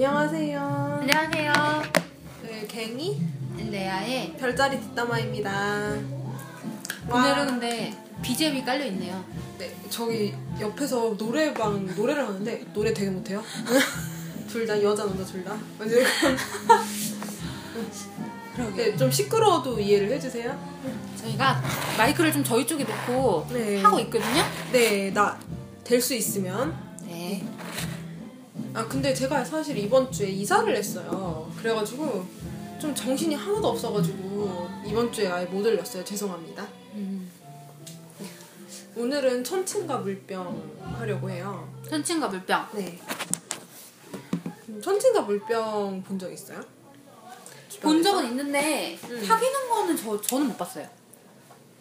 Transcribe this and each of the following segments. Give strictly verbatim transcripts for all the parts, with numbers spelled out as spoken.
안녕하세요. 안녕하세요. 그 괭이 레아의 별자리 듣다마입니다. 오늘은 근데 비지엠이 깔려 있네요. 네, 저기 옆에서 노래방 노래를 하는데 노래 되게 못해요. 둘 다 여자 남자 둘 다. 네, 좀 시끄러워도 이해를 해주세요. 저희가 마이크를 좀 저희 쪽에 놓고 네. 하고 있거든요. 네, 나 될 수 있으면. 네. 아 근데 제가 사실 이번 주에 이사를 했어요. 그래가지고 좀 정신이 하나도 없어가지고 이번 주에 아예 못 올렸어요. 죄송합니다. 음. 오늘은 천칭과 물병 하려고 해요. 천칭과 물병. 네. 천칭과 물병 본 적 있어요? 본 적은 있는데 음. 사귀는 거는 저, 저는 못 봤어요.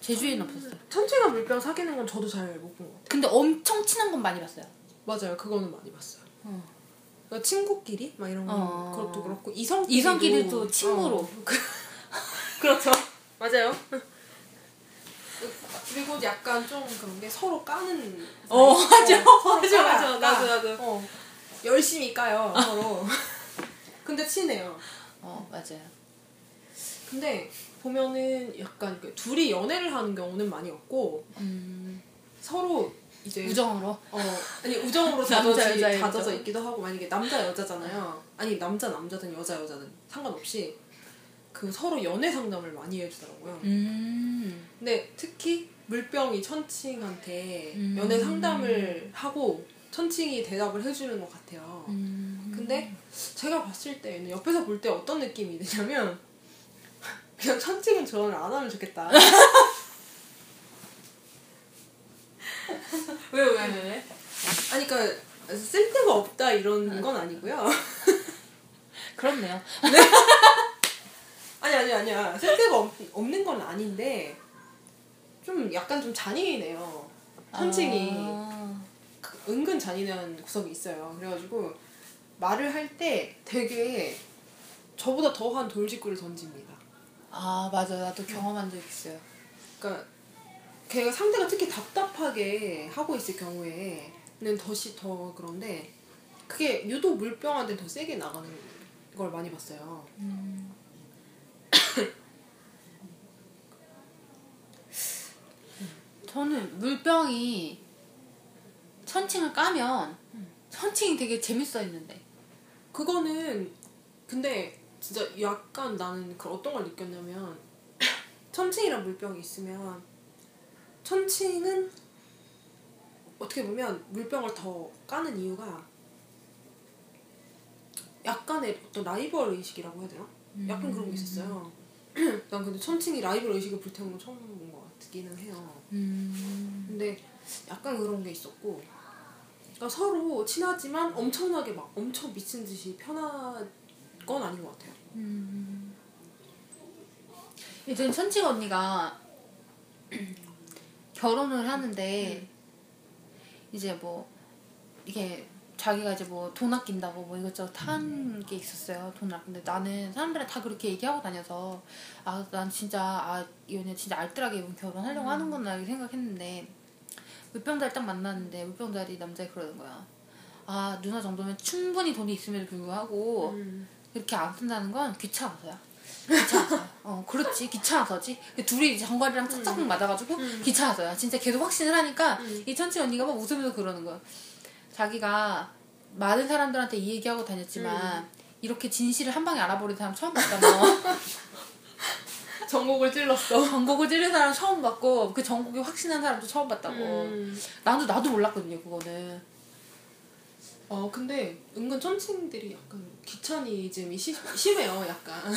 제주에는 없었어요. 천칭과 물병 사귀는 건 저도 잘 못 본 것 같아요. 근데 엄청 친한 건 많이 봤어요. 맞아요. 그거는 많이 봤어요. 어. 그러니까 친구끼리? 막 이런 거 어. 그것도 그렇고 이성끼리도, 이성끼리도 친구로 어. 그렇죠. 맞아요. 그리고 약간 좀 그런 게 서로 까는 어 맞아 맞아 맞아 나도 나도 어. 열심히 까요 서로. 근데 친해요. 어 맞아요. 근데 보면은 약간 그 둘이 연애를 하는 경우는 많이 없고 음... 서로 이제 우정으로 어 아니 우정으로 다져지 다져져 있기도 하고 만약에 남자 여자잖아요. 아니 남자 남자든 여자 여자든 상관없이 그 서로 연애 상담을 많이 해주더라고요. 음... 근데 특히 물병이 천칭한테 음... 연애 상담을 하고 천칭이 대답을 해주는 것 같아요. 음... 근데 제가 봤을 때 옆에서 볼 때 어떤 느낌이 드냐면 그냥 천칭은 조언을 안 하면 좋겠다. 왜 왜 왜? 왜, 왜? 아니 그러니까 쓸데가 없다 이런 건 아니고요. 그렇네요. 네? 아니 아니 아니야. 쓸데가 없, 없는 건 아닌데 좀 약간 좀 잔인해요. 천칭이 아... 그, 은근 잔인한 구석이 있어요. 그래가지고. 말을 할 때 되게 저보다 더한 돌직구를 던집니다. 아 맞아 나도 경험한 적 있어요. 그러니까 걔가 상대가 특히 답답하게 하고 있을 경우에는 더시 더 그런데 그게 유독 물병한테 더 세게 나가는 걸 많이 봤어요. 음. 저는 물병이 천칭을 까면 천칭이 되게 재밌어 있는데. 그거는 근데 진짜 약간 나는 그 어떤 걸 느꼈냐면 천칭이랑 물병이 있으면 천칭은 어떻게 보면 물병을 더 까는 이유가 약간의 어떤 라이벌 의식이라고 해야 되나? 약간 음. 그런 게 있었어요. 난 근데 천칭이 라이벌 의식을 불태우는 거 처음 본 것 같기는 해요. 음. 근데 약간 그런 게 있었고 그러니까 서로 친하지만 엄청나게 막 엄청 미친 듯이 편한 건 아닌 것 같아요. 음. 예전 천칭 언니가 결혼을 하는데 음. 이제 뭐 이게 자기가 이제 뭐 돈 아낀다고 뭐 이것저것 한 게 있었어요. 돈 아낀데 나는 사람들은 다 그렇게 얘기하고 다녀서 아 난 진짜 아 이 언니 진짜 알뜰하게 결혼하려고 음. 하는구나 이렇게 생각했는데. 물병자리 딱 만났는데 물병자리 남자애 그러는 거야. 아 누나 정도면 충분히 돈이 있음에도 불구하고 음. 그렇게 안 쓴다는 건 귀찮아서야. 귀찮아서. 어 그렇지 귀찮아서지. 둘이 정갈이랑 착착 음. 맞아가지고 음. 귀찮아서야. 진짜 계속 확신을 하니까 음. 이 천칭 언니가 막 웃으면서 그러는 거야. 자기가 많은 사람들한테 이 얘기하고 다녔지만 음. 이렇게 진실을 한 방에 알아버린 사람 처음 봤다며. 전곡을 찔렀어. 전곡을 찔린 사람 처음 봤고 그 전곡이 확신한 사람도 처음 봤다고. 음. 나도 나도 몰랐거든요 그거는. 어 근데 은근 천칭들이 약간 귀차니즘이 시, 심해요 약간.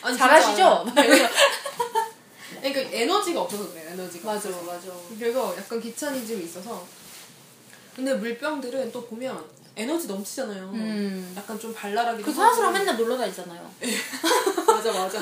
아니, 잘하시죠? 그러니까 에너지가 없어서 그래요. 에너지가. 맞아 없어서. 맞아. 그래서 약간 귀차니즘이 있어서. 근데 물병들은 또 보면 에너지 넘치잖아요. 음. 약간 좀 발랄하게. 그 사수랑 맨날 놀러 다니잖아요. 맞아 맞아.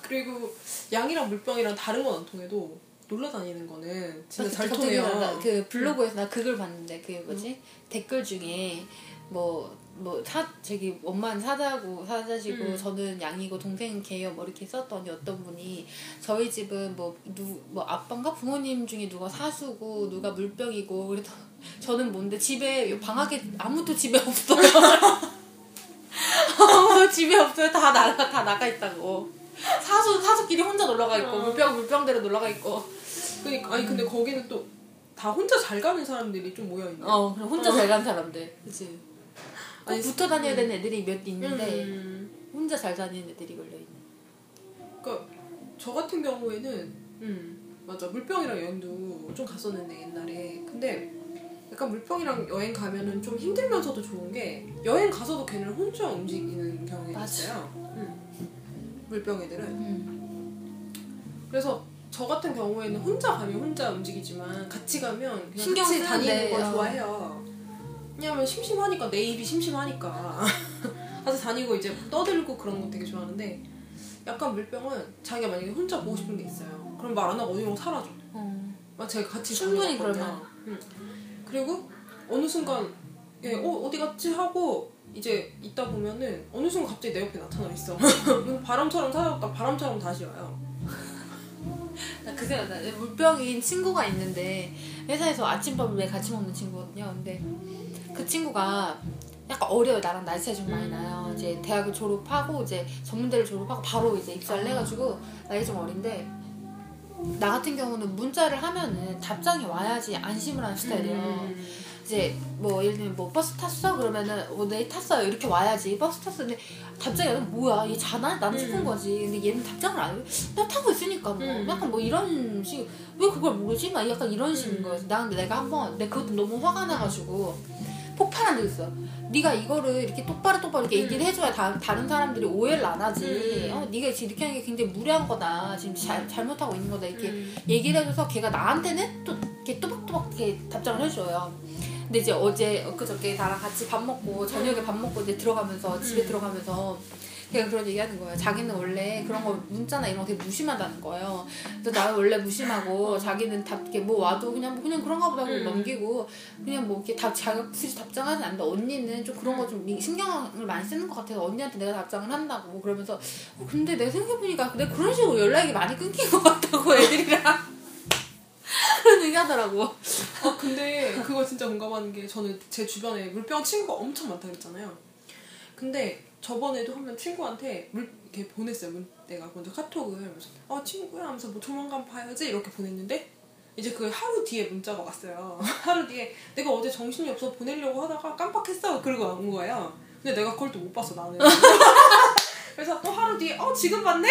그리고 양이랑 물병이랑 다른 건 안 통해도 놀러 다니는 거는 진짜 아, 잘 통해요. 그 블로그에서 응. 나 그걸 봤는데 그게 뭐지? 응. 댓글 중에 뭐 뭐 사 저기 엄마는 사자고 사자시고 응. 저는 양이고 동생은 개요 뭐 이렇게 썼더니 어떤 분이 저희 집은 뭐 누 뭐 아빠인가 부모님 중에 누가 사수고 누가 물병이고 그래서 저는 뭔데 집에 방학에 아무도 집에 없어요. 아무도 집에 없어요. 다 나가 다 나가 있다고. 사수 사수끼리 혼자 놀러가 있고 물병 물병대로 놀러가 있고. 그러니까 아니 근데 거기는 또 다 혼자 잘 가는 사람들이 좀 모여 있네. 어, 그럼 혼자 어. 잘 가는 사람들. 그렇지. 아니 붙어 다녀야 되는 애들이 몇 있는데 음. 혼자 잘 다니는 애들이 걸려 있네. 그러니까 저 같은 경우에는 음 맞아 물병이랑 여행도 좀 갔었는데 옛날에 근데 약간 물병이랑 여행 가면은 좀 힘들면서도 좋은 게 여행 가서도 걔는 혼자 움직이는 경우에 있어요. 음. 물병 애들은 음. 그래서 저 같은 경우에는 혼자 가면 혼자 움직이지만 같이 가면 그냥 신경 같이 다니는 걸 좋아해요. 왜냐면 심심하니까 내 입이 심심하니까 같이 다니고 이제 떠들고 그런 거 되게 좋아하는데 약간 물병은 자기가 만약에 혼자 보고 싶은 게 있어요. 그럼 말 안 하고 어디로 사라져. 어. 막 제가 같이 충분히 그러면. 응. 그리고 어느 순간 예, 어, 어디 갔지 하고 이제 있다 보면은 어느 순간 갑자기 내 옆에 나타나 있어. 바람처럼 사라졌다 바람처럼 다시 와요. 나 그 생각 나. 물병인 친구가 있는데 회사에서 아침밥을 왜 같이 먹는 친구거든요. 근데 그 친구가 약간 어려요. 나랑 나이 차이 좀 많이 나요. 이제 대학을 졸업하고 이제 전문대를 졸업하고 바로 이제 입사를 해가지고 나이 좀 어린데 나 같은 경우는 문자를 하면은 답장이 와야지 안심을 하는 스타일이에요. 음. 이제 뭐 예를 들면 뭐 버스 탔어? 그러면은 어, 네 탔어요. 이렇게 와야지. 버스 탔어. 근데 답장이 음. 뭐야? 얘 자나? 나는 싶은 음. 거지. 근데 얘는 답장을 안 해. 나 타고 있으니까 뭐. 음. 약간 뭐 이런 식. 왜 그걸 모르지? 막 약간 이런 식인 음. 거야. 나 근데 내가 한번 내 그것도 너무 화가 나가지고 폭발한 적 있어. 네가 이거를 이렇게 똑바로 똑바로 이렇게 얘기를 해줘야 다, 다른 사람들이 오해를 안 하지. 어, 네가 지금 이렇게 하는 게 굉장히 무례한 거다. 지금 잘, 잘못하고 있는 거다. 이렇게 얘기를 해줘서 걔가 나한테는 또 이렇게 또박또박 이렇게 답장을 해줘요. 근데 이제 어제 엊그저께 나랑 같이 밥 먹고 저녁에 밥 먹고 이제 들어가면서 집에 들어가면서 걔가 그런 얘기하는 거예요. 자기는 원래 그런 거 문자나 이런 거 되게 무심하다는 거예요. 그래서 나는 원래 무심하고 자기는 답 이렇게 뭐 와도 그냥 그냥 그런가 보다 하고 넘기고 그냥 뭐 이렇게 답 자기가 굳이 답장하지 않는다. 언니는 좀 그런 거 좀 신경을 많이 쓰는 것 같아서 언니한테 내가 답장을 한다고 뭐 그러면서 어, 근데 내가 생각해보니까 내가 그런 식으로 연락이 많이 끊긴 것 같다고 애들이랑. 그런 얘기 하더라고. 아 근데 그거 진짜 공감하는 게 저는 제 주변에 물병 친구가 엄청 많다고 했잖아요. 근데 저번에도 한 번 친구한테 물 이렇게 보냈어요. 내가 먼저 카톡을 하면서 아 친구야 하면서 뭐 조만간 봐야지 이렇게 보냈는데 이제 그 하루 뒤에 문자가 왔어요. 하루 뒤에 내가 어제 정신이 없어 보내려고 하다가 깜빡했어 그러고 온 거예요. 근데 내가 그걸 또 못 봤어 나는. 그래서 또 하루 뒤에 어 지금 봤네.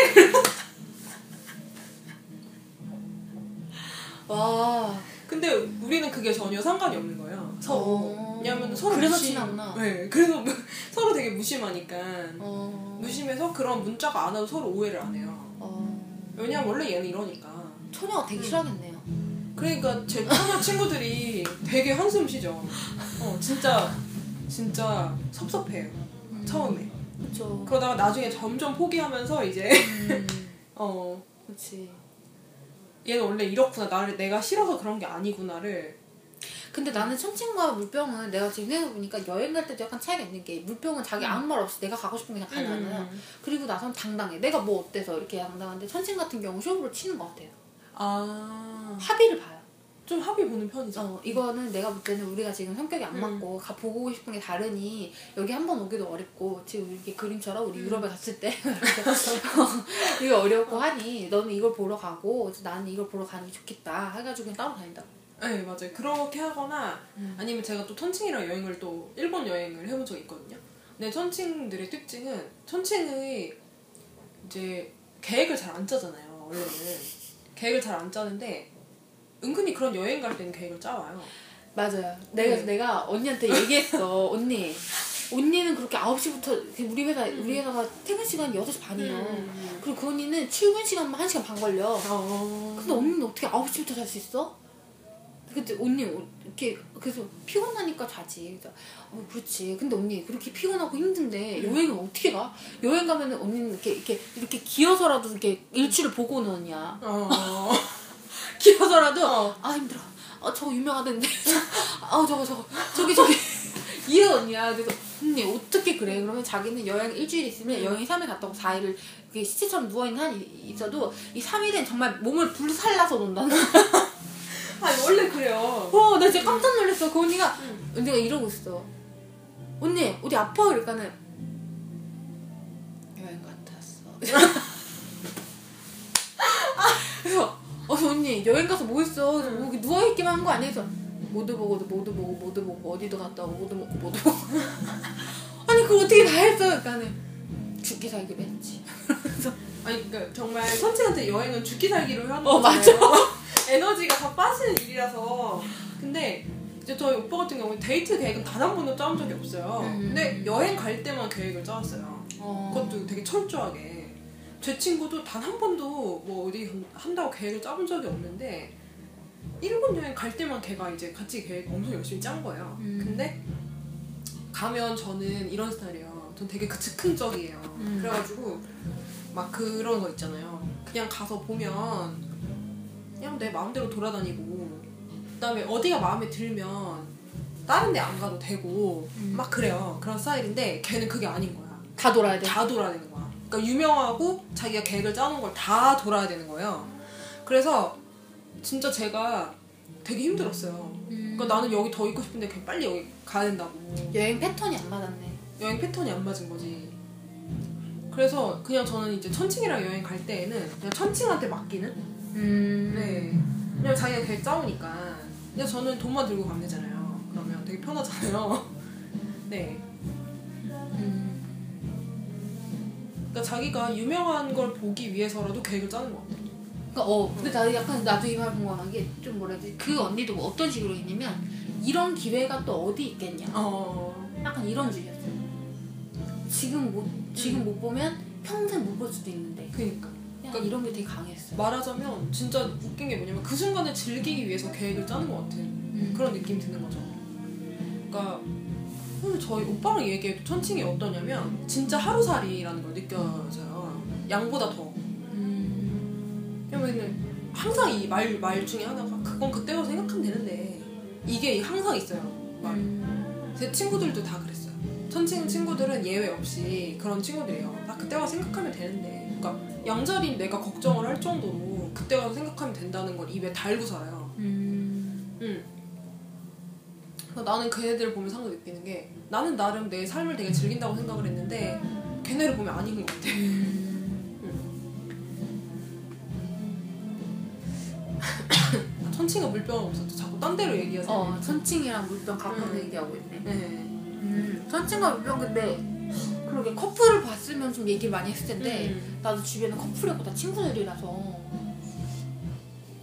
와. 근데 우리는 그게 전혀 상관이 없는 거예요. 서로. 왜냐면 서로 그래서 무시... 친하구나. 네, 그래서 서로 되게 무심하니까 어... 무심해서 그런 문자가 안 와도 서로 오해를 안 해요. 어... 왜냐면 원래 얘는 이러니까. 처녀가 되게 싫어하겠네요. 그러니까 제 처녀 친구들이 되게 한숨 쉬죠. 어, 진짜 진짜 섭섭해요. 음... 처음에. 그렇죠. 그러다가 나중에 점점 포기하면서 이제 음... 어, 그렇지. 얘는 원래 이렇구나. 나를 내가 싫어서 그런 게 아니구나를. 근데 나는 천칭과 물병은 내가 지금 생각해보니까 여행 갈 때도 약간 차이가 있는 게 물병은 자기 아무 말 없이 내가 가고 싶은 게 그냥 가잖아요. 음. 그리고 나선 당당해. 내가 뭐 어때서 이렇게 당당한데 천칭 같은 경우 쇼부를 치는 것 같아요. 아 합의를 봐요. 좀 합의 보는 편이죠. 어, 이거는 내가 볼 때는 우리가 지금 성격이 안 맞고 음. 가 보고 싶은 게 다르니 여기 한번 오기도 어렵고 지금 이렇게 그림처럼 우리 음. 유럽에 갔을 때 이거 어렵고 하니 너는 이걸 보러 가고 나는 이걸 보러 가는 게 좋겠다 해가지고 그냥 따로 다닌다고. 네 맞아요. 그렇게 하거나 음. 아니면 제가 또 천칭이랑 여행을 또 일본 여행을 해본 적이 있거든요. 근데 천칭들의 특징은 천칭의 이제 계획을 잘 안 짜잖아요. 원래는 계획을 잘 안 짜는데 은근히 그런 여행 갈 때는 계획을 짜와요. 맞아요. 내가, 네. 내가 언니한테 얘기했어. 언니. 언니는 그렇게 아홉 시부터, 우리 회사, 음. 우리 회사가 퇴근 시간이 여섯 시 반이에요. 음. 그리고 그 언니는 출근 시간만 한 시간 반 걸려. 어. 근데 언니는 어떻게 아홉 시부터 잘 수 있어? 근데 언니, 이렇게, 그래서 피곤하니까 자지. 그래서, 어, 그렇지. 근데 언니, 그렇게 피곤하고 힘든데, 음. 여행은 어떻게 가? 여행 가면은 언니는 이렇게, 이렇게, 이렇게 기어서라도 이렇게 일출을 보고 오는 언니야. 어. 기어서라도 어. 아 힘들어. 아 저거 유명하던데. 아 저거 저거 저기 저기 이해 언니야. 그래서 언니 어떻게 그래? 그러면 자기는 여행 일주일 있으면 음. 여행 삼 일 갔다고 사 일을 그게 시체처럼 누워있는 한이 있어도 이 삼 일엔 정말 몸을 불살라서 논다는. 아니 원래 그래요. 어, 나 진짜 깜짝 놀랐어. 그 언니가 응. 언니가 이러고 있어. 언니 어디 아파? 그러니까는 여행 갔다 왔어. 그래서 어, 언니 여행 가서 뭐 했어? 뭐 누워 있기만 한 거 아니야? 그래서 모두 보고도 모두 보고 모두 보고 어디도 갔다 오고 모두 먹고 모두 보고. 아니 그걸 어떻게 다 했어? 그러니까는 죽기 살기로 했지. 그래서 아니 그러니까 정말 천칭한테 여행은 죽기 살기로 하는 거예요. 어 맞아. 에너지가 다 빠지는 일이라서. 근데 이제 저희 오빠 같은 경우는 데이트 계획은 단 한 번도 짜온 적이 없어요. 음. 근데 여행 갈 때만 계획을 짜왔어요. 어. 그것도 되게 철저하게. 제 친구도 단 한 번도 뭐 어디 한다고 계획을 짜본 적이 없는데 일본 여행 갈 때만 걔가 이제 같이 계획 엄청 열심히 짠 거예요. 음. 근데 가면 저는 이런 스타일이에요. 전 되게 그 즉흥적이에요. 음. 그래가지고 막 그런 거 있잖아요. 그냥 가서 보면 그냥 내 마음대로 돌아다니고 그다음에 어디가 마음에 들면 다른 데 안 가도 되고 음. 막 그래요. 그런 스타일인데 걔는 그게 아닌 거야. 다 돌아야 돼. 다 돌아야 되는 거야. 그러니까 유명하고 자기가 계획을 짜놓은 걸 다 돌아야 되는 거예요. 그래서 진짜 제가 되게 힘들었어요. 음. 그러니까 나는 여기 더 있고 싶은데 그냥 빨리 여기 가야 된다고. 여행 패턴이 안 맞았네. 여행 패턴이 안 맞은 거지. 그래서 그냥 저는 이제 천칭이랑 여행 갈 때에는 그냥 천칭한테 맡기는? 음. 네. 그냥 자기가 계획 짜오니까. 그냥 저는 돈만 들고 가면 되잖아요. 그러면 되게 편하잖아요. 네. 그러니까 자기가 유명한 걸 보기 위해서라도 계획을 짜는 것 같아요. 그러니까 어, 근데 나도 약간 나도 이 말 공감한 게 좀 뭐라 해야 되지? 그 언니도 뭐 어떤 식으로 했냐면 이런 기회가 또 어디 있겠냐. 어. 약간 이런 주의였어요. 지금 못 지금 음. 못 보면 평생 못 볼 수도 있는데. 그러니까. 그러니까 이런 게 되게 강했어요. 말하자면 진짜 웃긴 게 뭐냐면 그 순간을 즐기기 위해서 계획을 짜는 것 같아. 음. 그런 느낌이 드는 거죠. 그러니까. 그래서 저희 오빠랑 얘기해도 천칭이 어떠냐면 진짜 하루살이라는 걸 느껴져요. 양보다 더. 음. 왜냐면 항상 이 말, 말 중에 하나가 그건 그때로 생각하면 되는데 이게 항상 있어요. 말. 제 친구들도 다 그랬어요. 천칭 친구들은 예외 없이 그런 친구들이에요. 나 그때와 생각하면 되는데. 그러니까 양자리인 내가 걱정을 할 정도로 그때와 생각하면 된다는 걸 입에 달고 살아요. 음. 음. 나는 걔네들을 보면서 항상 느끼는 게 나는 나름 내 삶을 되게 즐긴다고 생각을 했는데 걔네를 보면 아닌 것 같아. 응. 천칭과 물병은 없었죠. 자꾸 딴 데로 얘기하세요. 어, 천칭이랑 물병 갖고 음. 얘기하고 있네. 네. 음. 천칭과 물병 근데 그러게 커플을 봤으면 좀 얘기를 많이 했을 텐데 음. 나도 주변에 커플이고 다 친구들이라서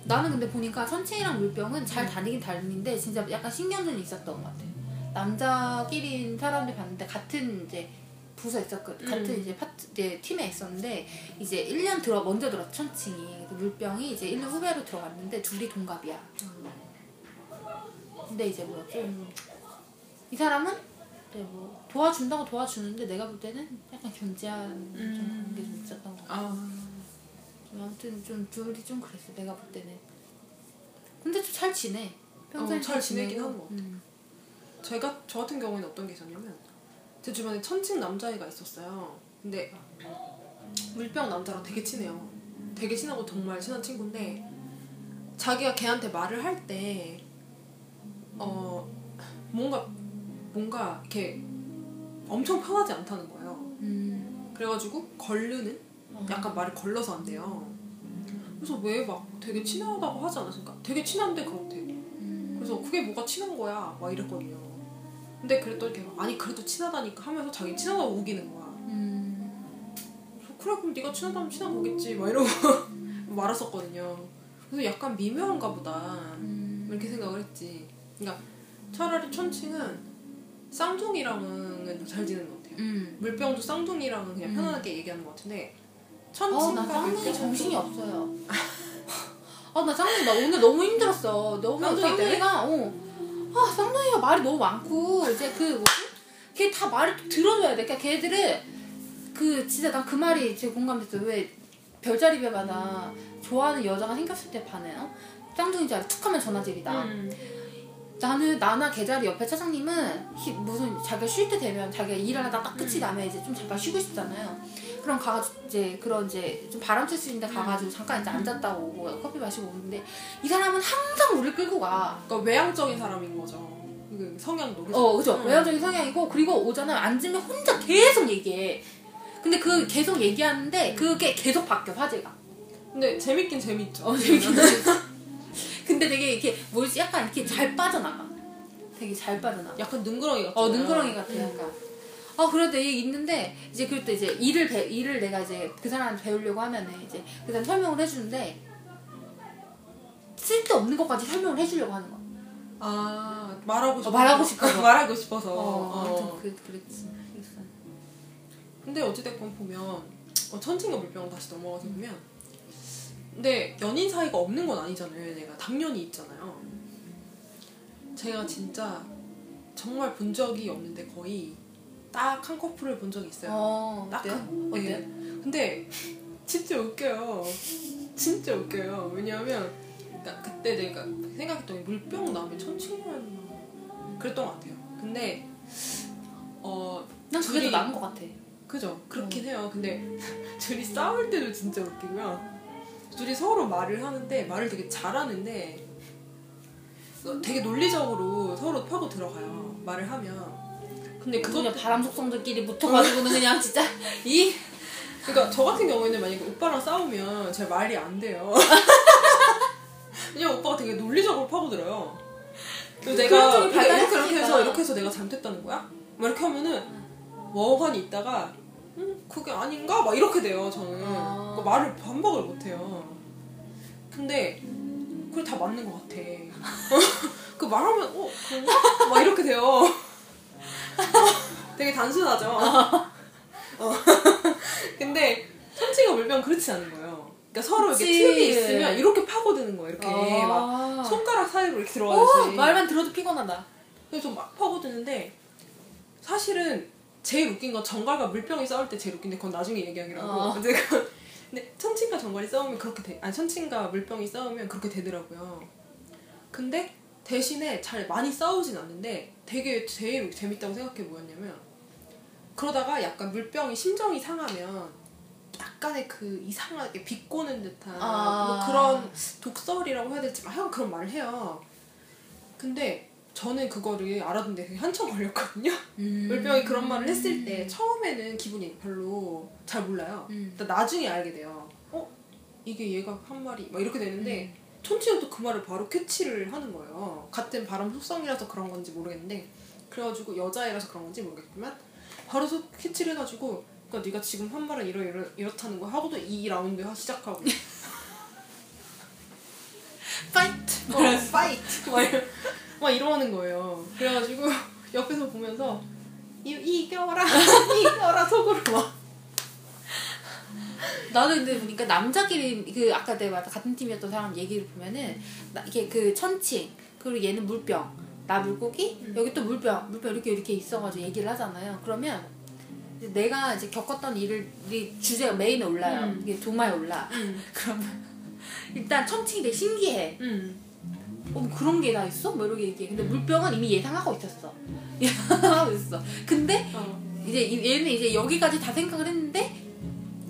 나는 근데 보니까 천칭이랑 물병은 잘 다니긴 다니는데 진짜 약간 신경전이 있었던 것 같아. 남자끼리인 사람들 봤는데 같은 이제 부서 있었거든. 같은 음. 이제 파트 이제 팀에 있었는데 이제 일 년 들어 먼저 들어 천칭이. 물병이 이제 일 년 후배로 들어갔는데 둘이 동갑이야. 근데 이제 뭐 좀 이 사람은 그래 뭐 도와준다고 도와주는데 내가 볼 때는 약간 견제한 음. 게 좀 있었던 것 같아. 아. 아무튼 좀 둘이 좀 그랬어. 내가 볼 때는. 근데 또 잘 지내. 평생 어, 잘 지내긴 한 것 같아. 음. 제가 저 같은 경우에는 어떤 게 있었냐면 제 주변에 천칭 남자애가 있었어요. 근데 물병 남자랑 되게 친해요. 되게 친하고 정말 친한 친구인데 자기가 걔한테 말을 할 때 어 뭔가 뭔가 이렇게 엄청 편하지 않다는 거예요. 음. 그래가지고 걸르는. 약간 말을 걸러서 한대요. 그래서 왜 막 되게 친하다고 하지 않았을까? 되게 친한데 그렇대. 그래서 그게 뭐가 친한 거야? 막 이랬거든요. 근데 그랬더니 걔가 아니 그래도 친하다니까 하면서 자기 친하다고 우기는 거야. 그래서 그래 그럼 네가 친하다면 친한 거겠지 막 이러고 말았었거든요. 그래서 약간 미묘한가 보다 이렇게 생각을 했지. 그러니까 차라리 천칭은 쌍둥이랑은 잘 지내는 것 같아요. 물병도 쌍둥이랑은 그냥 편안하게 얘기하는 것 같은데 천칭 나 쌍둥이 정신이 없어요. 아 나 쌍둥이 나 오늘 너무 힘들었어. 너무 쌍둥이가 어. 아 쌍둥이가 말이 너무 많고 이제 그 뭐지? 걔 다 말을 들어줘야 돼. 그러니까 걔들을 그 진짜 난 그 말이 제일 공감됐어. 왜 별자리 배마다 좋아하는 여자가 생겼을 때 반해요. 쌍둥이 잘 툭하면 전화질이다. 음. 나는 나나 계자리 옆에 차장님은 히, 무슨 자기가 쉴 때 되면 자기가 일하다 딱 끝이 나면 이제 좀 잠깐 쉬고 싶잖아요. 그럼 가가지고 이제 그런 이제 좀 바람 칠 수 있는데 가가지고 잠깐 이제 앉았다 오고 커피 마시고 오는데 이 사람은 항상 우리를 끌고 가. 그러니까 외향적인 사람인 거죠. 성향도. 그치? 어, 그죠. 응. 외향적인 성향이고 그리고 오전에 앉으면 혼자 계속 얘기해. 근데 그 계속 얘기하는데 그게 계속 바뀌어 화제가. 근데 재밌긴 재밌죠. 어, 재밌긴 재밌죠. 근데 되게 이렇게 뭐지 약간 이렇게 잘 빠져나가. 되게 잘 빠져나가. 약간 능구렁이 같아. 어, 능구렁이 같아. 응. 약간. 어, 그래도 얘 있는데 이제 그럴 때 이제 일을 배, 일을 내가 이제 그 사람한테 배우려고 하면은 이제 그 사람 설명을 해주는데 쓸데없는 것까지 설명을 해주려고 하는 거야. 아, 말하고 싶어. 어, 말하고 싶어서. 말하고 싶어서. 어, 아무튼 어. 그, 그랬지. 그랬어. 근데 어찌됐건 보면, 어, 천칭과 물병 다시 넘어가서 보면, 근데 연인 사이가 없는 건 아니잖아요. 얘네가 당연히 있잖아요. 제가 진짜 정말 본 적이 없는데 거의 딱 한 커플을 본 적이 있어요. 어, 딱 어때요? 한, 어때요? 네. 근데 진짜 웃겨요. 진짜 웃겨요. 왜냐하면, 그러니까 그때 내가 생각했던 게 물병 다음에 천칭이었나 그랬던 것 같아요. 근데 어 난 그게 더 나은 것 같아. 그죠? 그렇긴 어. 해요. 근데 둘이 싸울 때도 진짜 웃기고요. 둘이 서로 말을 하는데 말을 되게 잘하는데 되게 논리적으로 서로 펴고 들어가요. 말을 하면. 근데 그거 바람 속성들끼리 붙어가지고는 그냥 진짜 이. 그러니까 저 같은 경우에는 만약에 오빠랑 싸우면 제 말이 안 돼요. 그냥 오빠가 되게 논리적으로 파고들어요. 그래서 내가 이렇게, 이렇게 해서 이렇게 해서 내가 잘못했다는 거야? 막 이렇게 하면은 멍하니 있다가 음, 그게 아닌가? 막 이렇게 돼요. 저는 아... 그러니까 말을 반박을 못해요. 근데 그게 다 맞는 것 같아. 그 말하면 어? 그런가? 막 이렇게 돼요. 되게 단순하죠. 어. 근데 천칭과 물병 그렇지 않은 거예요. 그러니까 서로 그치. 이렇게 틈이 있으면 이렇게 파고드는 거야. 이렇게 아~ 막 손가락 사이로 이렇게 들어가듯이. 오, 말만 들어도 피곤하다. 그래서 좀 막 파고드는데 사실은 제일 웃긴 건 정갈과 물병이 싸울 때 제일 웃긴데 그건 나중에 얘기하기라고. 어. 근데 천칭과 정갈이 싸우면 그렇게 돼. 아니 천칭과 물병이 싸우면 그렇게 되더라고요. 근데 대신에 잘 많이 싸우진 않는데 되게 제일 재밌다고 생각해 뭐였냐면 그러다가 약간 물병이 심정이 상하면 약간의 그 이상하게 비꼬는 듯한 아~ 뭐 그런 독설이라고 해야 될지 막 하여간 그런 말을 해요. 근데 저는 그거를 알아듣는데 되게 한참 걸렸거든요. 음~ 물병이 그런 말을 했을 때 처음에는 기분이 별로 잘 몰라요. 음. 나중에 알게 돼요. 어? 이게 얘가 한 말이 막 이렇게 되는데 음. 천칭은 또 그 말을 바로 캐치를 하는 거예요. 같은 바람 속성이라서 그런 건지 모르겠는데 그래가지고 여자애라서 그런 건지 모르겠지만 바로 캐치를 해가지고 그니까 네가 지금 한 말은 이러 이러 이렇다는 거 하고도 이 라운드 시작하고 파이트, 어 파이트 막, 이러, 막 이러는 거예요. 그래가지고 옆에서 보면서 이 이겨라 이겨라 속으로 막 나도 근데 보니까 남자끼리 그 아까 내가 같은 팀이었던 사람 얘기를 보면은 나, 이게 그 천칭 그리고 얘는 물병 나 물고기 음. 여기 또 물병 물병 이렇게 이렇게 있어가지고 얘기를 하잖아요. 그러면 내가 이제 겪었던 일을 주제가 메인에 올라요. 음. 이게 도마에 올라. 음. 그러면 일단 천칭이 되게 신기해. 음. 어, 그런 게 다 있어? 뭐 이렇게 얘기해. 근데 물병은 이미 예상하고 있었어. 예상하고 있어. 근데 어. 이제 얘는 이제 여기까지 다 생각을 했는데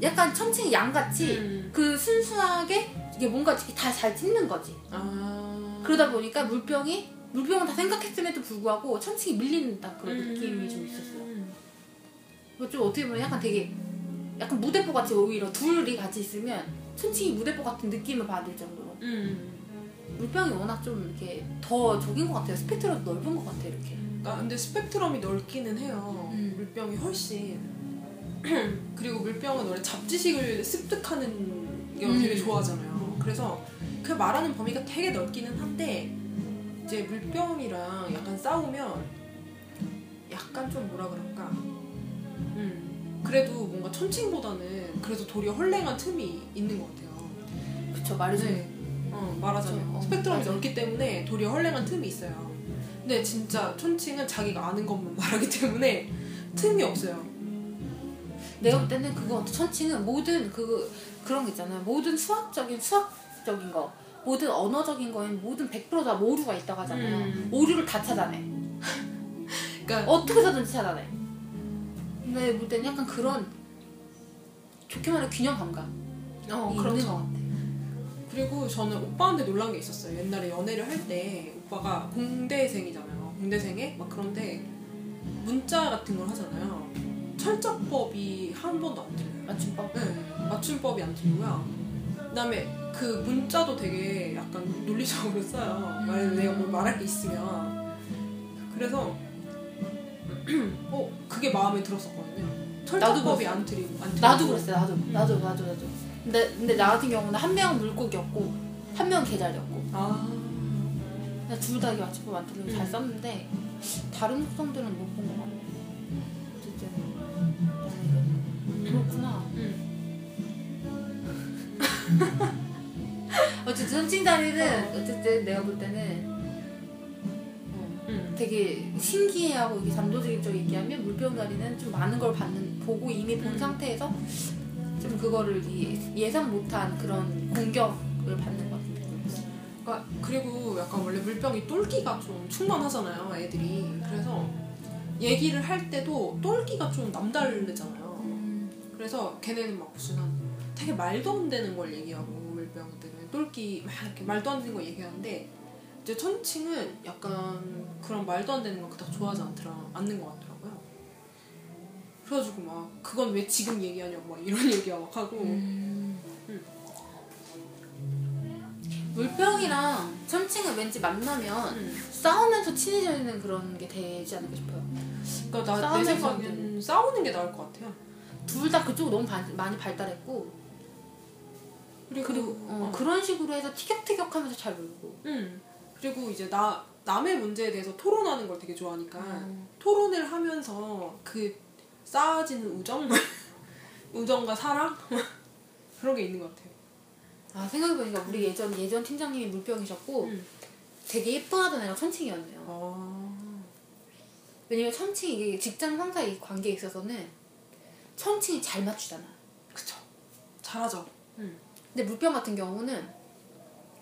약간 천칭이 양같이 음. 그 순수하게 이게 뭔가 다 잘 찢는 거지. 아. 그러다 보니까 물병이 물병은 다 생각했음에도 불구하고 천칭이 밀린다 그런 음. 느낌이 좀 있었어요. 좀 어떻게 보면 약간 되게 약간 무대포 같이 오히려 둘이 같이 있으면 천칭이 무대포 같은 느낌을 받을 정도로 음. 물병이 워낙 좀 이렇게 더 적인 것 같아요. 스펙트럼이 넓은 것 같아요. 이렇게. 아, 근데 스펙트럼이 넓기는 해요. 음. 물병이 훨씬 그리고 물병은 원래 잡지식을 습득하는 게 되게 좋아하잖아요. 그래서 그 말하는 범위가 되게 넓기는 한데 이제 물병이랑 약간 싸우면 약간 좀 뭐라 그럴까 음. 그래도 뭔가 천칭보다는 그래도 도리어 헐랭한 틈이 있는 것 같아요. 그쵸 말하자면 네. 어, 말하자면 어, 스펙트럼이 맞아. 넓기 때문에 도리어 헐랭한 틈이 있어요. 근데 진짜 천칭은 자기가 아는 것만 말하기 때문에 틈이 없어요. 내가 볼 때는 그거 천칭은 모든 그, 그런 게 있잖아요. 모든 수학적인 수학적인 거 모든 언어적인 거엔 모든 백 퍼센트 다 오류가 있다고 하잖아요. 음. 오류를 다 찾아내. 그러니까 어떻게 해서든지 찾아내. 근데 볼 때는 약간 그런 좋게 말해 균형 감각 어, 그런 것 같아. 그리고 저는 오빠한테 놀란 게 있었어요. 옛날에 연애를 할 때 오빠가 공대생이잖아요. 공대생에 막 그런데 문자 같은 걸 하잖아요. 철자법이 한 번도 안 들려요. 맞춤법? 네, 맞춤법이 안 들리고요. 그다음에 그 문자도 되게 약간 논리적으로 써요. 만약에 내가 뭘 말할 게 있으면. 그래서 어 그게 마음에 들었었거든요. 철자법이 안 들리고. 나도 그랬어요. 나도 나도 나도 나도. 근데, 근데 나 같은 경우는 한 명은 물고기였고 한 명은 게자리였고 아. 둘 다 맞춤법 안 틀리고 잘 썼는데 다른 속성들은 못 본 것 같아. 어쨌든 나는 이거 그렇구나. 음. 어쨌든 천칭다리는 어. 어쨌든 내가 볼 때는 어, 음. 되게 신기해하고 이게 잠도직입적으로 얘기하면 물병다리는 좀 많은 걸 받는, 보고 이미 본 음. 상태에서 좀 그거를 예상 못한 그런 공격을 받는 것 같은데. 그러니까 그리고 약간 원래 물병이 똘끼가 좀 충만하잖아요, 애들이. 그래서 얘기를 할 때도 똘끼가 좀 남다르잖아요. 그래서 걔네는 막 무슨 한 되게 말도 안 되는 걸 얘기하고 물병들은 똘끼 막 이렇게 말도 안 되는 걸 얘기하는데 이제 천칭은 약간 그런 말도 안 되는 걸 그닥 좋아하지 않더라, 않는 것 같아요. 그래가지고 막 그건 왜 지금 얘기하냐고 막 이런 얘기 막 하고. 음. 응. 물병이랑 천칭은 왠지 만나면 응. 싸우면서 친해지는 그런 게 되지 않을까 싶어요. 그러니까 나, 내 생각에는 싸우는 게 나을 것 같아요. 둘 다 그쪽으로 너무 바, 많이 발달했고 그리고, 그리고 어, 어. 그런 식으로 해서 티격태격하면서 잘 놀고. 응. 그리고 이제 나 남의 문제에 대해서 토론하는 걸 되게 좋아하니까 어. 토론을 하면서 그 쌓아지는 우정? 우정과 사랑? 그런 게 있는 것 같아요. 아, 생각해보니까 우리 예전 예전 팀장님이 물병이셨고 음. 되게 예뻐하던 애가 천칭이었네요. 아. 왜냐면 천칭이 직장 상사의 관계에 있어서는 천칭이 잘 맞추잖아. 그쵸. 잘하죠. 음. 근데 물병 같은 경우는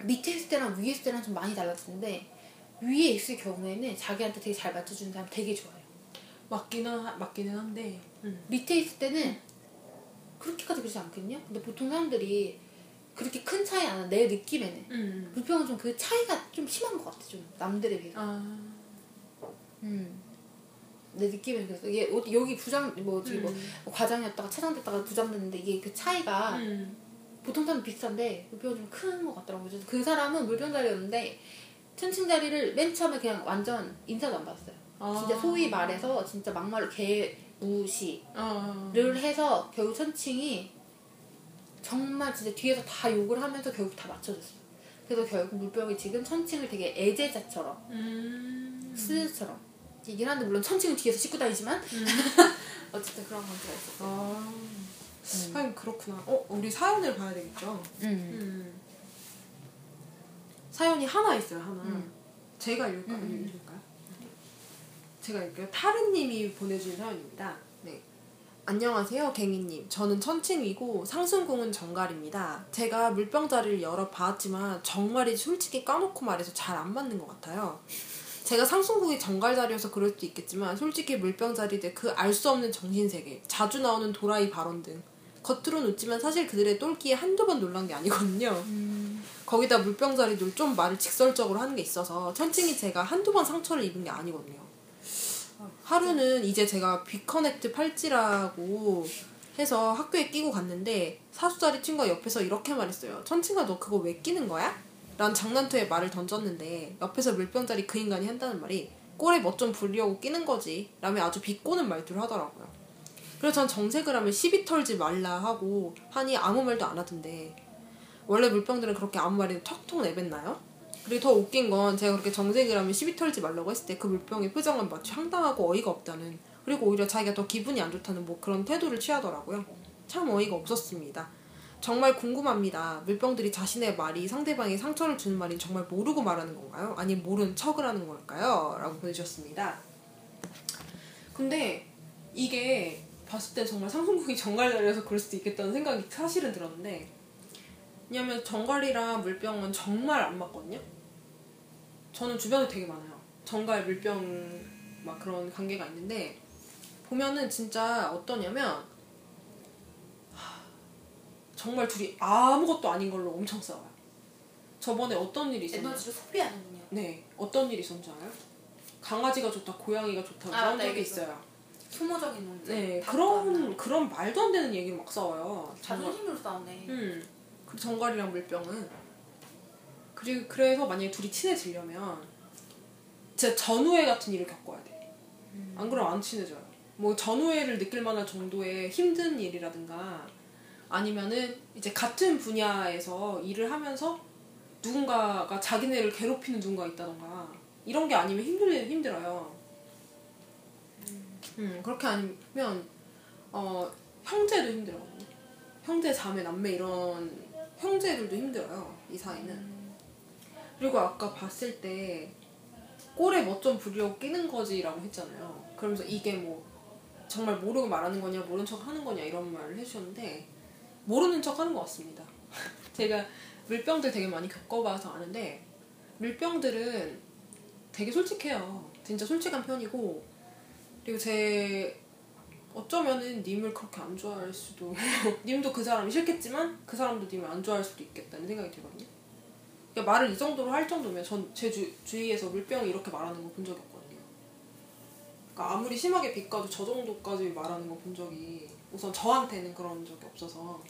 밑에 있을 때랑 위에 있을 때랑 좀 많이 달랐는데 위에 있을 경우에는 자기한테 되게 잘 맞춰주는 사람 되게 좋아요. 맞기는, 맞기는 한데 응. 밑에 있을 때는 그렇게까지 그러지 않겠냐? 근데 보통 사람들이 그렇게 큰 차이 안 나, 내 느낌에는. 응. 물병은 좀 그 차이가 좀 심한 것 같아, 좀 남들에 비해. 아. 음. 내 느낌에는 그랬어. 얘 어디, 여기 부장, 뭐, 저기 응. 뭐 과장이었다가 차장됐다가 부장 됐는데 이게 그 차이가 응. 보통 사람은 비슷한데 물병은 좀 큰 것 같더라고요. 그래서 그 사람은 물병 자리였는데 천칭 자리를 맨 처음에 그냥 완전 인사도 안 받았어요. 아. 진짜 소위 말해서 진짜 막말로 개무시를 아. 해서 결국 천칭이 정말 진짜 뒤에서 다 욕을 하면서 결국 다 맞춰줬어요. 그래서 결국 물병이 지금 천칭을 되게 애제자처럼 음. 스스처럼 얘기를 하는데 물론 천칭은 뒤에서 씻고 다니지만 음. 어쨌든 그런 관계가 있었어요. 아. 음. 하긴 그렇구나. 어? 우리 사연을 봐야 되겠죠? 음. 음. 사연이 하나 있어요. 하나 음. 제가 읽을까요? 음. 읽을까요? 제가 읽을게요. 타르님이 보내주신 사연입니다. 네. 안녕하세요, 괭이님. 저는 천칭이고 상순궁은 정갈입니다. 제가 물병자리를 여러 봤지만 정갈이 솔직히 까놓고 말해서 잘 안 맞는 것 같아요. 제가 상순궁이 정갈자리여서 그럴 수도 있겠지만 솔직히 물병자리 때 그 알 수 없는 정신세계, 자주 나오는 도라이 발언 등 겉으로는 웃지만 사실 그들의 똘끼에 한두 번 놀란 게 아니거든요. 음... 거기다 물병자리도 좀 말을 직설적으로 하는 게 있어서 천칭이 제가 한두 번 상처를 입은 게 아니거든요. 하루는 이제 제가 뷔커넥트 팔찌라고 해서 학교에 끼고 갔는데 사수자리 친구가 옆에서 이렇게 말했어요. 천칭아, 너 그거 왜 끼는 거야? 라는 장난투에 말을 던졌는데 옆에서 물병자리 그 인간이 한다는 말이 꼴에 멋 좀 부리려고 끼는 거지 라며 아주 비꼬는 말투를 하더라고요. 그래서 전 정색을 하면 시비 털지 말라 하고 하니 아무 말도 안 하던데 원래 물병들은 그렇게 아무 말이나 턱턱 내뱉나요? 그리고 더 웃긴 건 제가 그렇게 정색을 하면 시비 털지 말라고 했을 때 그 물병의 표정은 마치 황당하고 어이가 없다는, 그리고 오히려 자기가 더 기분이 안 좋다는 뭐 그런 태도를 취하더라고요. 참 어이가 없었습니다. 정말 궁금합니다. 물병들이 자신의 말이 상대방에 상처를 주는 말인 정말 모르고 말하는 건가요? 아니면 모르는 척을 하는 걸까요? 라고 보내주셨습니다. 근데 이게 봤을 때 정말 상승국이 정갈자리여서 그럴 수도 있겠다는 생각이 사실은 들었는데 왜냐면 정갈이랑 물병은 정말 안 맞거든요. 저는 주변에 되게 많아요. 정갈, 물병 막 그런 관계가 있는데 보면은 진짜 어떠냐면 정말 둘이 아무것도 아닌 걸로 엄청 싸워요. 저번에 어떤 일이 있었나요? 에너지를 소비하는군요. 네. 어떤 일이 있었는지 알아요? 강아지가 좋다, 고양이가 좋다고 아, 한 적이 있어요. 소모적인 문제. 네. 그런, 그런 말도 안 되는 얘기를 막 싸워요. 자존심으로 싸우네. 음. 그리고 정갈이랑 물병은. 그리고 그래서 만약에 둘이 친해지려면 진짜 전우애 같은 일을 겪어야 돼. 음. 안 그러면 안 친해져요. 뭐 전우애를 느낄 만한 정도의 힘든 일이라든가 아니면은 이제 같은 분야에서 일을 하면서 누군가가 자기네를 괴롭히는 누군가가 있다던가 이런 게 아니면 힘들, 힘들어요. 음. 음, 그렇게 아니면 어, 형제도 힘들거든요. 형제, 자매, 남매 이런 형제들도 힘들어요. 이 사이는. 음. 그리고 아까 봤을 때 꼴에 멋 좀 부리려고 끼는 거지 라고 했잖아요. 그러면서 이게 뭐 정말 모르고 말하는 거냐 모른 척 하는 거냐 이런 말을 해주셨는데 모르는 척 하는 것 같습니다. 제가 물병들 되게 많이 겪어봐서 아는데 물병들은 되게 솔직해요. 진짜 솔직한 편이고 그리고 제 어쩌면은 님을 그렇게 안 좋아할 수도 님도 그 사람이 싫겠지만 그 사람도 님을 안 좋아할 수도 있겠다는 생각이 들거든요. 그러니까 말을 이 정도로 할 정도면 전 제 주위에서 물병이 이렇게 말하는 거 본 적이 없거든요. 그러니까 아무리 심하게 비껴도 저 정도까지 말하는 거 본 적이 우선 저한테는 그런 적이 없어서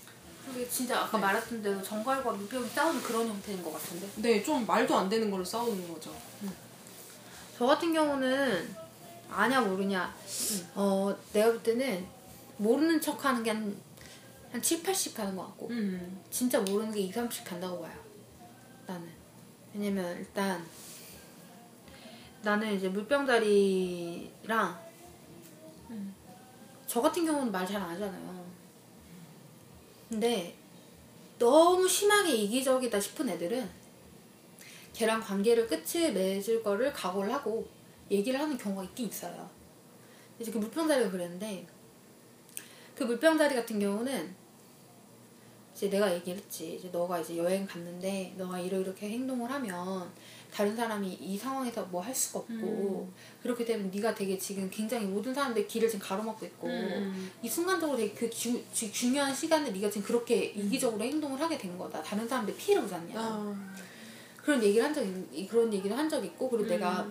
그게 진짜 아까 네. 말했던 대로 정갈과 물병이 싸우는 그런 형태인 것 같은데? 네, 좀 말도 안 되는 걸로 싸우는 거죠. 응. 저 같은 경우는 아냐 모르냐 응. 어 내가 볼 때는 모르는 척 하는 게 한 한 칠, 팔십 가는 것 같고 응. 진짜 모르는 게 이, 삼십 간다고 봐요. 나는 왜냐면 일단 나는 이제 물병자리랑 응. 저 같은 경우는 말 잘 안 하잖아요. 근데 너무 심하게 이기적이다 싶은 애들은 걔랑 관계를 끝을 맺을 거를 각오를 하고 얘기를 하는 경우가 있긴 있어요. 이제 그 물병자리가 그랬는데 그 물병자리 같은 경우는 이제 내가 얘기를 했지. 이제 너가 이제 여행 갔는데 너가 이러이렇게 행동을 하면 다른 사람이 이 상황에서 뭐 할 수가 없고 음. 그렇게 되면 네가 되게 지금 굉장히 모든 사람들 길을 지금 가로막고 있고 음. 이 순간적으로 되게 그 주, 주, 중요한 시간에 네가 지금 그렇게 음. 이기적으로 행동을 하게 된 거다. 다른 사람들 피해를 보잖냐. 아. 그런 얘기를 한 적 그런 얘기를 한 적 있고 그리고 음. 내가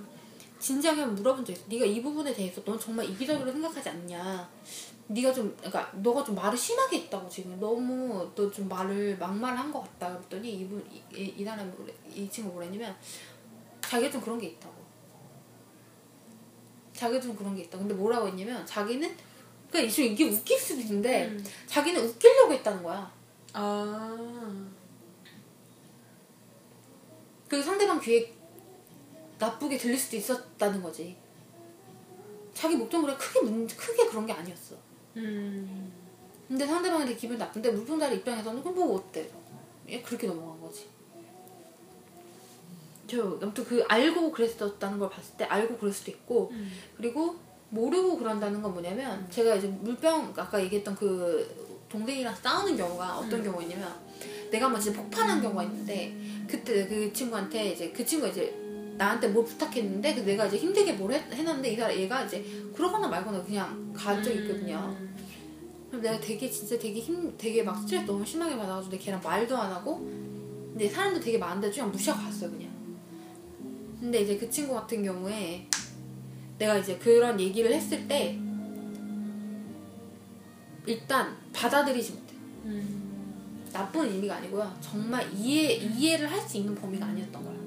진지하게 물어본 적 있어. 네가 이 부분에 대해서 넌 정말 이기적으로 생각하지 않냐. 네가 좀 그러니까 너가 좀 말을 심하게 했다고 지금 너무 너 좀 말을 막말한 것 같다 그랬더니 이분 이 이 사람 이 친구 뭐랬냐면 자기가 좀 그런 게 있다고 자기가 좀 그런 게 있다. 근데 뭐라고 했냐면 자기는 그러니까 지금 이게 웃길 수도 있는데 음. 자기는 웃기려고 했다는 거야. 아 그리고 상대방 귀에 나쁘게 들릴 수도 있었다는 거지. 자기 목적으로 크게 문 크게 그런 게 아니었어. 음. 근데 상대방이 되게 기분 나쁜데 물병자리 입장에서는 그럼 뭐 어때? 얘 그렇게 넘어간 거지. 저 아무튼 그 알고 그랬었다는 걸 봤을 때 알고 그럴 수도 있고 음. 그리고 모르고 그런다는 건 뭐냐면 음. 제가 이제 물병 아까 얘기했던 그 동생이랑 싸우는 경우가 어떤 음. 경우였냐면 내가 막 진짜 폭발한 음. 경우가 있는데 그때 그 친구한테 이제 그 친구가 이제 나한테 뭘 부탁했는데 그 내가 이제 힘들게 뭘 했, 해놨는데 이 사람 얘가 이제 그러거나 말거나 그냥 간 적이 있거든요. 그럼 내가 되게 진짜 되게 힘 되게 막 스트레스 너무 심하게 받아가지고 근데 걔랑 말도 안 하고 근데 사람도 되게 많은데 그냥 무시하고 갔어요 그냥. 근데 이제 그 친구 같은 경우에 내가 이제 그런 얘기를 했을 때 일단 받아들이지 못해. 나쁜 의미가 아니고요. 정말 이해 이해를 할 수 있는 범위가 아니었던 거야.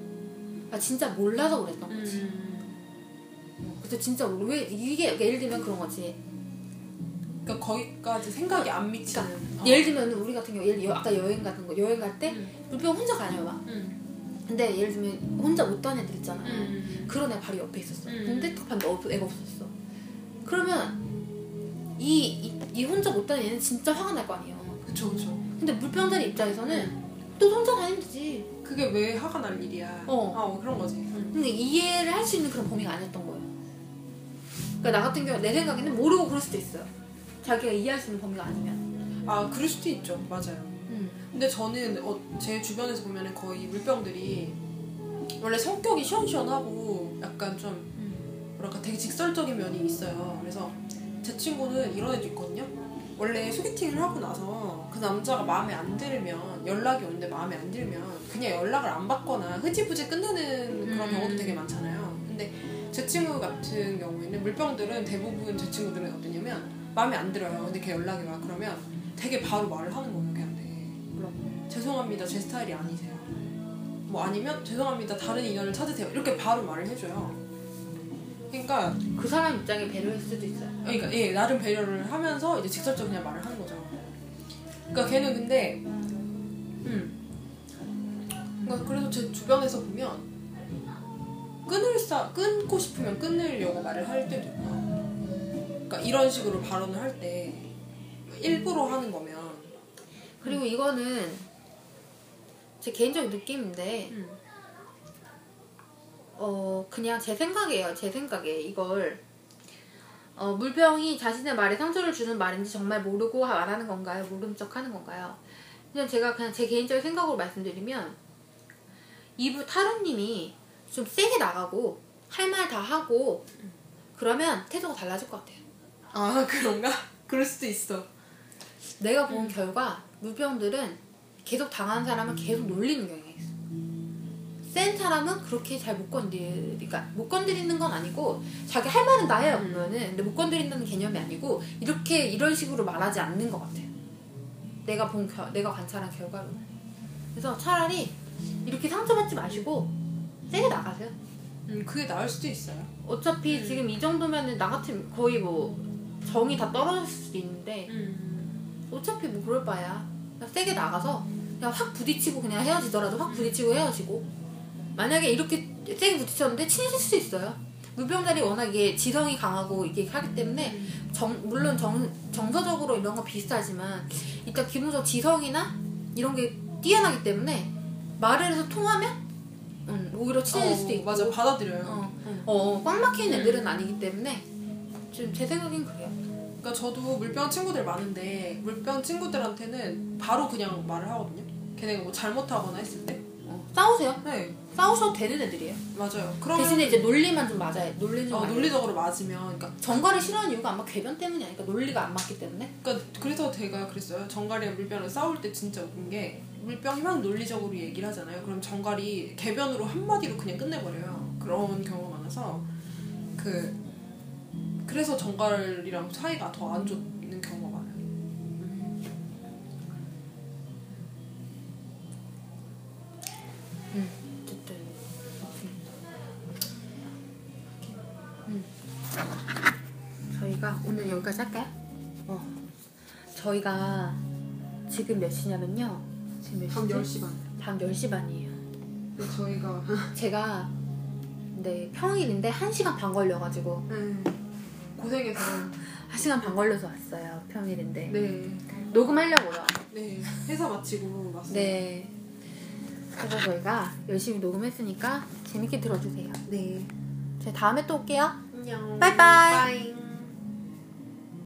아 진짜 몰라서 그랬던 거지. 음. 그래서 진짜 모르 왜 이게 예를 들면 그런 거지. 그러니까 거기까지 생각이 안 미치는. 그러니까, 어. 예를 들면 우리 같은 경우 예를 아까 여행 같은 거 여행 갈 때 물병 음. 혼자 가요 막. 음. 근데 예를 들면 혼자 못 다니는 애들 있잖아. 음. 그런 애 바로 옆에 있었어. 음. 근데 그 반대 애가 없었어. 그러면 이이 이, 이 혼자 못 다니는 애는 진짜 화가 날 거 아니에요. 그쵸 그쵸. 근데 물병자리 입장에서는 음. 또 혼자 다니면 되지. 그게 왜 화가 날 일이야. 어. 아, 어 그런 거지. 응. 근데 이해를 할 수 있는 그런 범위가 아니었던 거예요. 그러니까 나 같은 경우 내 생각에는 모르고 그럴 수도 있어요. 자기가 이해할 수 있는 범위가 아니면. 아 그럴 수도 있죠. 맞아요. 응. 근데 저는 어, 제 주변에서 보면 거의 물병들이 원래 성격이 시원시원하고 약간 좀 뭐랄까 되게 직설적인 면이 있어요. 그래서 제 친구는 이런 애도 있거든요. 원래 소개팅을 하고 나서 그 남자가 마음에 안 들면, 연락이 오는데 마음에 안 들면 그냥 연락을 안 받거나 흐지부지 끝내는 그런 음. 경우도 되게 많잖아요. 근데 제 친구 같은 경우에는 물병들은 대부분 제 친구들은 어떠냐면 마음에 안 들어요. 근데 걔 연락이 와. 그러면 되게 바로 말을 하는 거예요. 걔한테 음. 죄송합니다, 제 스타일이 아니세요. 뭐 아니면 죄송합니다, 다른 인연을 찾으세요. 이렇게 바로 말을 해줘요. 그러니까 그 사람 입장에 배려할 수도 있어요. 그러니까 예, 나름 배려를 하면서 이제 직접적으로 그냥 말을 하는 거죠. 그러니까 걔는 근데, 음, 그러니까 그래서 제 주변에서 보면 끊을 사 끊고 싶으면 끊으려고 말을 할 때도 있고, 그러니까 이런 식으로 발언을 할 때 일부러 하는 거면. 그리고 이거는 제 개인적인 느낌인데. 음. 어 그냥 제 생각이에요. 제 생각에 이걸 어, 물병이 자신의 말에 상처를 주는 말인지 정말 모르고 말하는 건가요? 모른 척 하는 건가요? 그냥 제가 그냥 제 개인적인 생각으로 말씀드리면 이부 타로님이 좀 세게 나가고 할 말 다 하고 그러면 태도가 달라질 것 같아요. 아 그런가? 그럴 수도 있어. 내가 본 음. 결과 물병들은 계속 당한 사람은 계속 놀리는 경향이 있어요. 센 사람은 그렇게 잘 못 건드리, 그러니까 못 건드리는 건 아니고 자기 할 말은 다 해요 보면은. 근데 못 건드린다는 개념이 아니고 이렇게 이런 식으로 말하지 않는 것 같아요. 내가 본 결, 내가 관찰한 결과로. 그래서 차라리 이렇게 상처받지 마시고 세게 나가세요. 음 그게 나을 수도 있어요. 어차피 음. 지금 이 정도면은 나 같으면 거의 뭐 정이 다 떨어질 수도 있는데 음. 어차피 뭐 그럴 바야. 그냥 세게 나가서 그냥 확 부딪히고 그냥 헤어지더라도 확 부딪히고 헤어지고. 만약에 이렇게 세게 부딪혔는데 친해질 수 있어요. 물병들이 워낙 이게 지성이 강하고 이게 하기 때문에 정, 물론 정, 정서적으로 이런 건 비슷하지만 일단 기본적으로 지성이나 이런 게 뛰어나기 때문에 말을 해서 통하면 음, 오히려 친해질 어, 수도 있고. 맞아, 받아들여요. 어, 응. 어, 꽉 막힌 애들은 아니기 때문에 지금 제 생각엔 그래요. 그러니까 저도 물병 친구들 많은데 물병 친구들한테는 바로 그냥 말을 하거든요. 걔네가 뭐 잘못하거나 했을 때 어, 싸우세요? 네. 싸우셔도 되는 애들이에요. 맞아요. 그러면 대신에 이제 논리만 좀 맞아야, 논리는 어, 논리적으로 맞으면, 그러니까 정갈이 싫어하는 이유가 아마 궤변 때문이 아니니까 논리가 안 맞기 때문에. 그러니까 그래서 제가 그랬어요. 정갈이랑 물병을 싸울 때 진짜 웃긴 게 물병이 막 논리적으로 얘기를 하잖아요. 그럼 정갈이 궤변으로 한 마디로 그냥 끝내버려요. 그런 경우가 많아서 그 그래서 정갈이랑 사이가 더 안 좋는 경우가 많아요. 오늘 여기까지 할까요? 어. 저희가 지금 몇 시냐면요. 지금 몇 밤 시지? 열 시 반. 밤 열 시 반이에요. 네, 저희가 제가 네, 평일인데 한 시간 반 걸려가지고 음. 고생해서 한 시간 반 걸려서 왔어요. 평일인데. 네. 녹음하려고요. 네. 회사 마치고 왔어요. 네. 그래서 저희가 열심히 녹음했으니까 재밌게 들어주세요. 네. 저희 다음에 또 올게요. 안녕. 빠이빠이. 빠이.